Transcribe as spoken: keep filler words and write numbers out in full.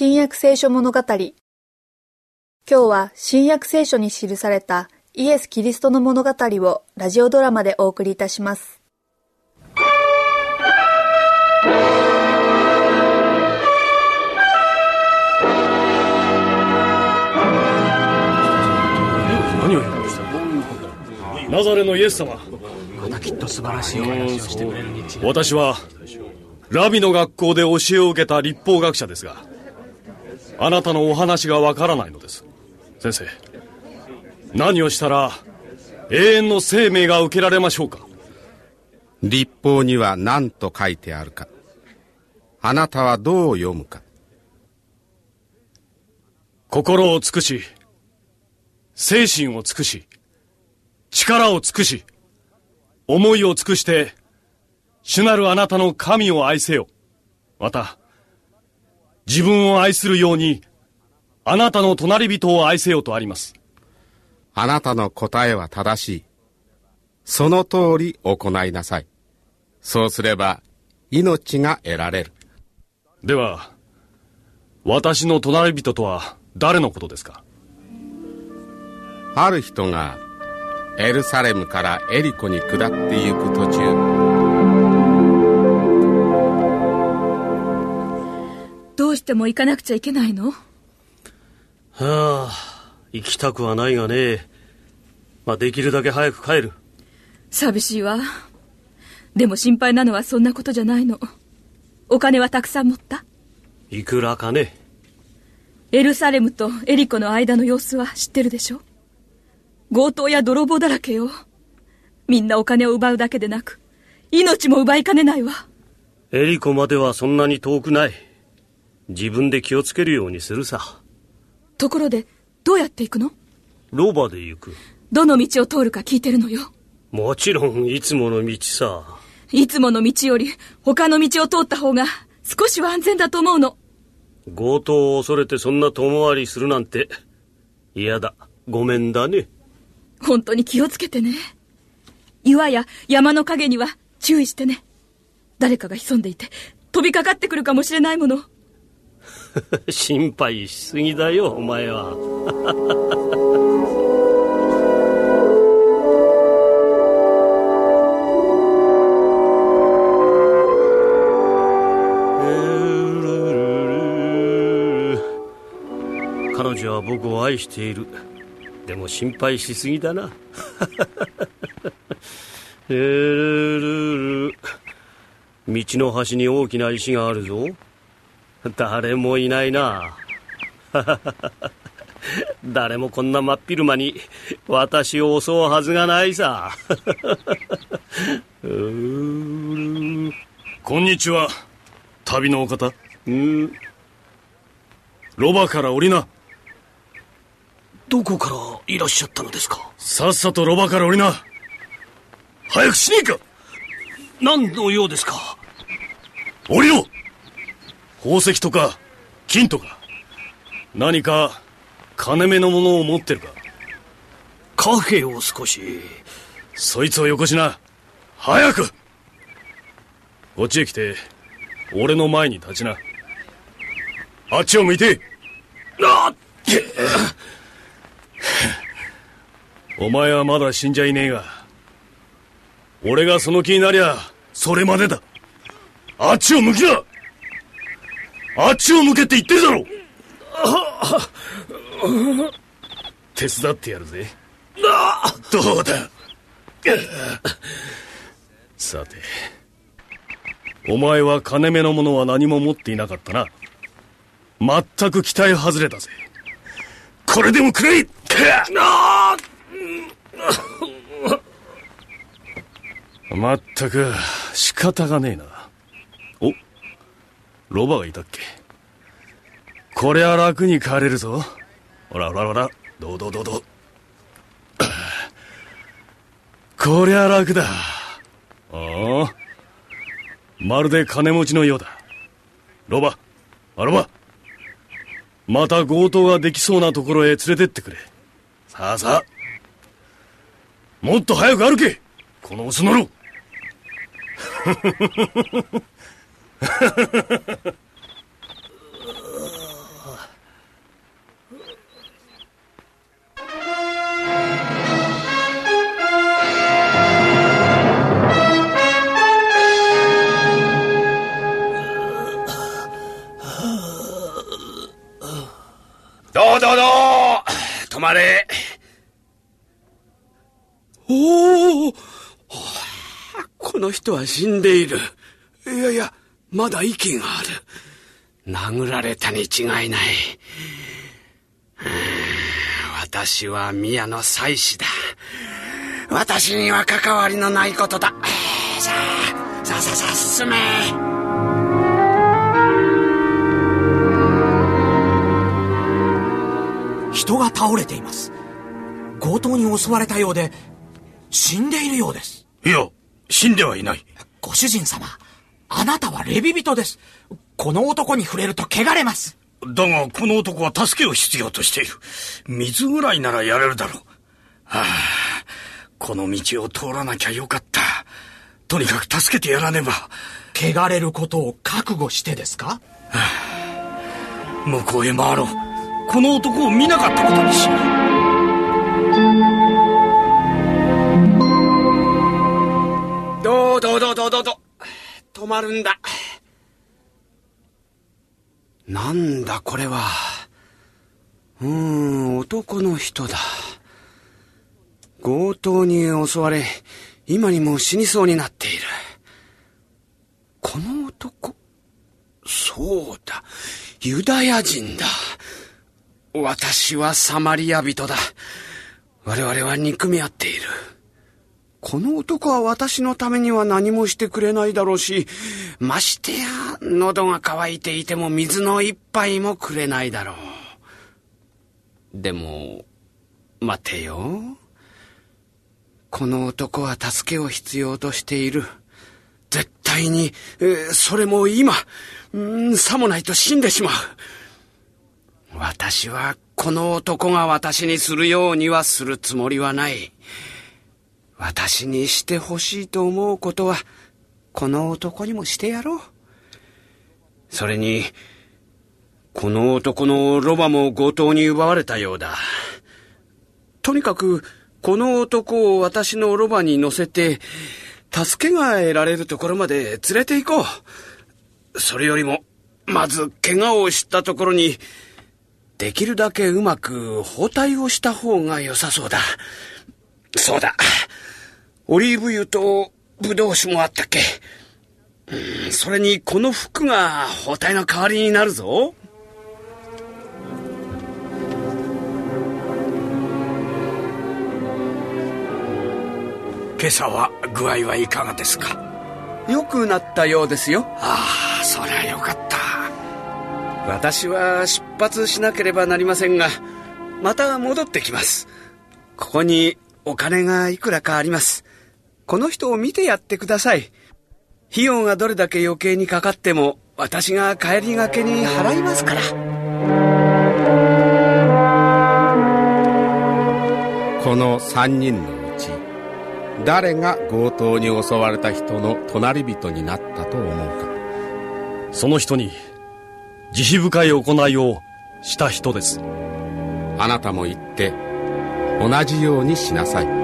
新約聖書物語。今日は新約聖書に記されたイエス・キリストの物語をラジオドラマでお送りいたします。何を言うんですか？ナザレのイエス様、またきっと素晴らしいお話をしてくれるに違い。私はラビの学校で教えを受けた律法学者ですが、あなたのお話がわからないのです。先生、何をしたら永遠の生命が受けられましょうか？律法には何と書いてあるか、あなたはどう読むか。心を尽くし、精神を尽くし、力を尽くし、思いを尽くして主なるあなたの神を愛せよ。また、自分を愛するように、あなたの隣人を愛せよとあります。あなたの答えは正しい。その通り行いなさい。そうすれば、命が得られる。では、私の隣人とは誰のことですか？ある人が、エルサレムからエリコに下ってゆく途中、どうしても行かなくちゃいけないの？はあ、行きたくはないがね。まあ、できるだけ早く帰る。寂しいわ。でも心配なのはそんなことじゃないの。お金はたくさん持った？いくらかね？エルサレムとエリコの間の様子は知ってるでしょ？強盗や泥棒だらけよ。みんなお金を奪うだけでなく、命も奪いかねないわ。エリコまではそんなに遠くない。自分で気をつけるようにするさ。ところで、どうやって行くの？ロバで行く。どの道を通るか聞いてるのよ。もちろん、いつもの道さ。いつもの道より他の道を通った方が少しは安全だと思うの。強盗を恐れてそんな遠回りするなんて嫌だ。ごめんだね。本当に気をつけてね。岩や山の陰には注意してね。誰かが潜んでいて飛びかかってくるかもしれないもの。心配しすぎだよ、お前は。彼女は僕を愛している。でも心配しすぎだな。ルルルル。道の端に大きな石があるぞ。誰もいないな。誰もこんな真っ昼間に私を襲うはずがないさ。こんにちは、旅のお方。うん。ロバから降りな。どこからいらっしゃったのですか？さっさとロバから降りな。早くしねえか。何の用ですか？降りろ。宝石とか金とか何か金目のものを持ってるか？貨幣を少し。そいつをよこしな。早くこっちへ来て俺の前に立ちな。あっちを向いて。あっお前はまだ死んじゃいねえが、俺がその気になりゃそれまでだ。あっちを向きな。あっちを向けって言ってるだろ。ああ、手伝ってやるぜ。ああ、どうだ。さて、お前は金目のものは何も持っていなかったな。全く期待外れだぜ。これでもくれい。ああ、まったく仕方がねえな。ロバがいたっけ。こりゃ楽に帰れるぞ。ほらほらほら、どうどうどうどう。こりゃ楽だ。ああ、まるで金持ちのようだ。ロバ、あ、ロバ、また強盗ができそうなところへ連れてってくれ。さあさあ、もっと早く歩け、このオスのろ。どうどうどう止まれ。おお、この人は死んでいる。いやいや、まだ息がある。殴られたに違いない。私は宮の妻子だ。私には関わりのないことだ。さあさあさあ進め。人が倒れています。強盗に襲われたようで死んでいるようです。いや、死んではいない。ご主人様、あなたはレビ人です。この男に触れると汚れます。だがこの男は助けを必要としている。水ぐらいならやれるだろう。ああ、この道を通らなきゃよかった。とにかく助けてやらねば。汚れることを覚悟してですか？はあ、向こうへ回ろう。この男を見なかったことにしよう。どうどうどうどうどうどう止まるんだ。なんだこれは。うーん、男の人だ。強盗に襲われ、今にも死にそうになっている。この男、そうだ、ユダヤ人だ。私はサマリア人だ。我々は憎み合っている。この男は私のためには何もしてくれないだろうし、ましてや喉が渇いていても水の一杯もくれないだろう。でも待てよ。この男は助けを必要としている。絶対に、えー、それも今、うん、さもないと死んでしまう。私はこの男が私にするようにはするつもりはない。私にしてほしいと思うことは、この男にもしてやろう。それに、この男のロバも強盗に奪われたようだ。とにかく、この男を私のロバに乗せて、助けが得られるところまで連れて行こう。それよりも、まず怪我をしたところに、できるだけうまく包帯をした方が良さそうだ。そうだ、オリーブ油とブドウ酒もあったっけ。うん、それにこの服が包帯の代わりになるぞ。今朝は具合はいかがですか？良くなったようですよ。ああ、そりゃよかった。私は出発しなければなりませんが、また戻ってきます。ここにお金がいくらかあります。この人を見てやってください。費用がどれだけ余計にかかっても、私が帰りがけに払いますから。このさんにんのうち誰が強盗に襲われた人の隣人になったと思うか。その人に慈悲深い行いをした人です。あなたも言って同じようにしなさい。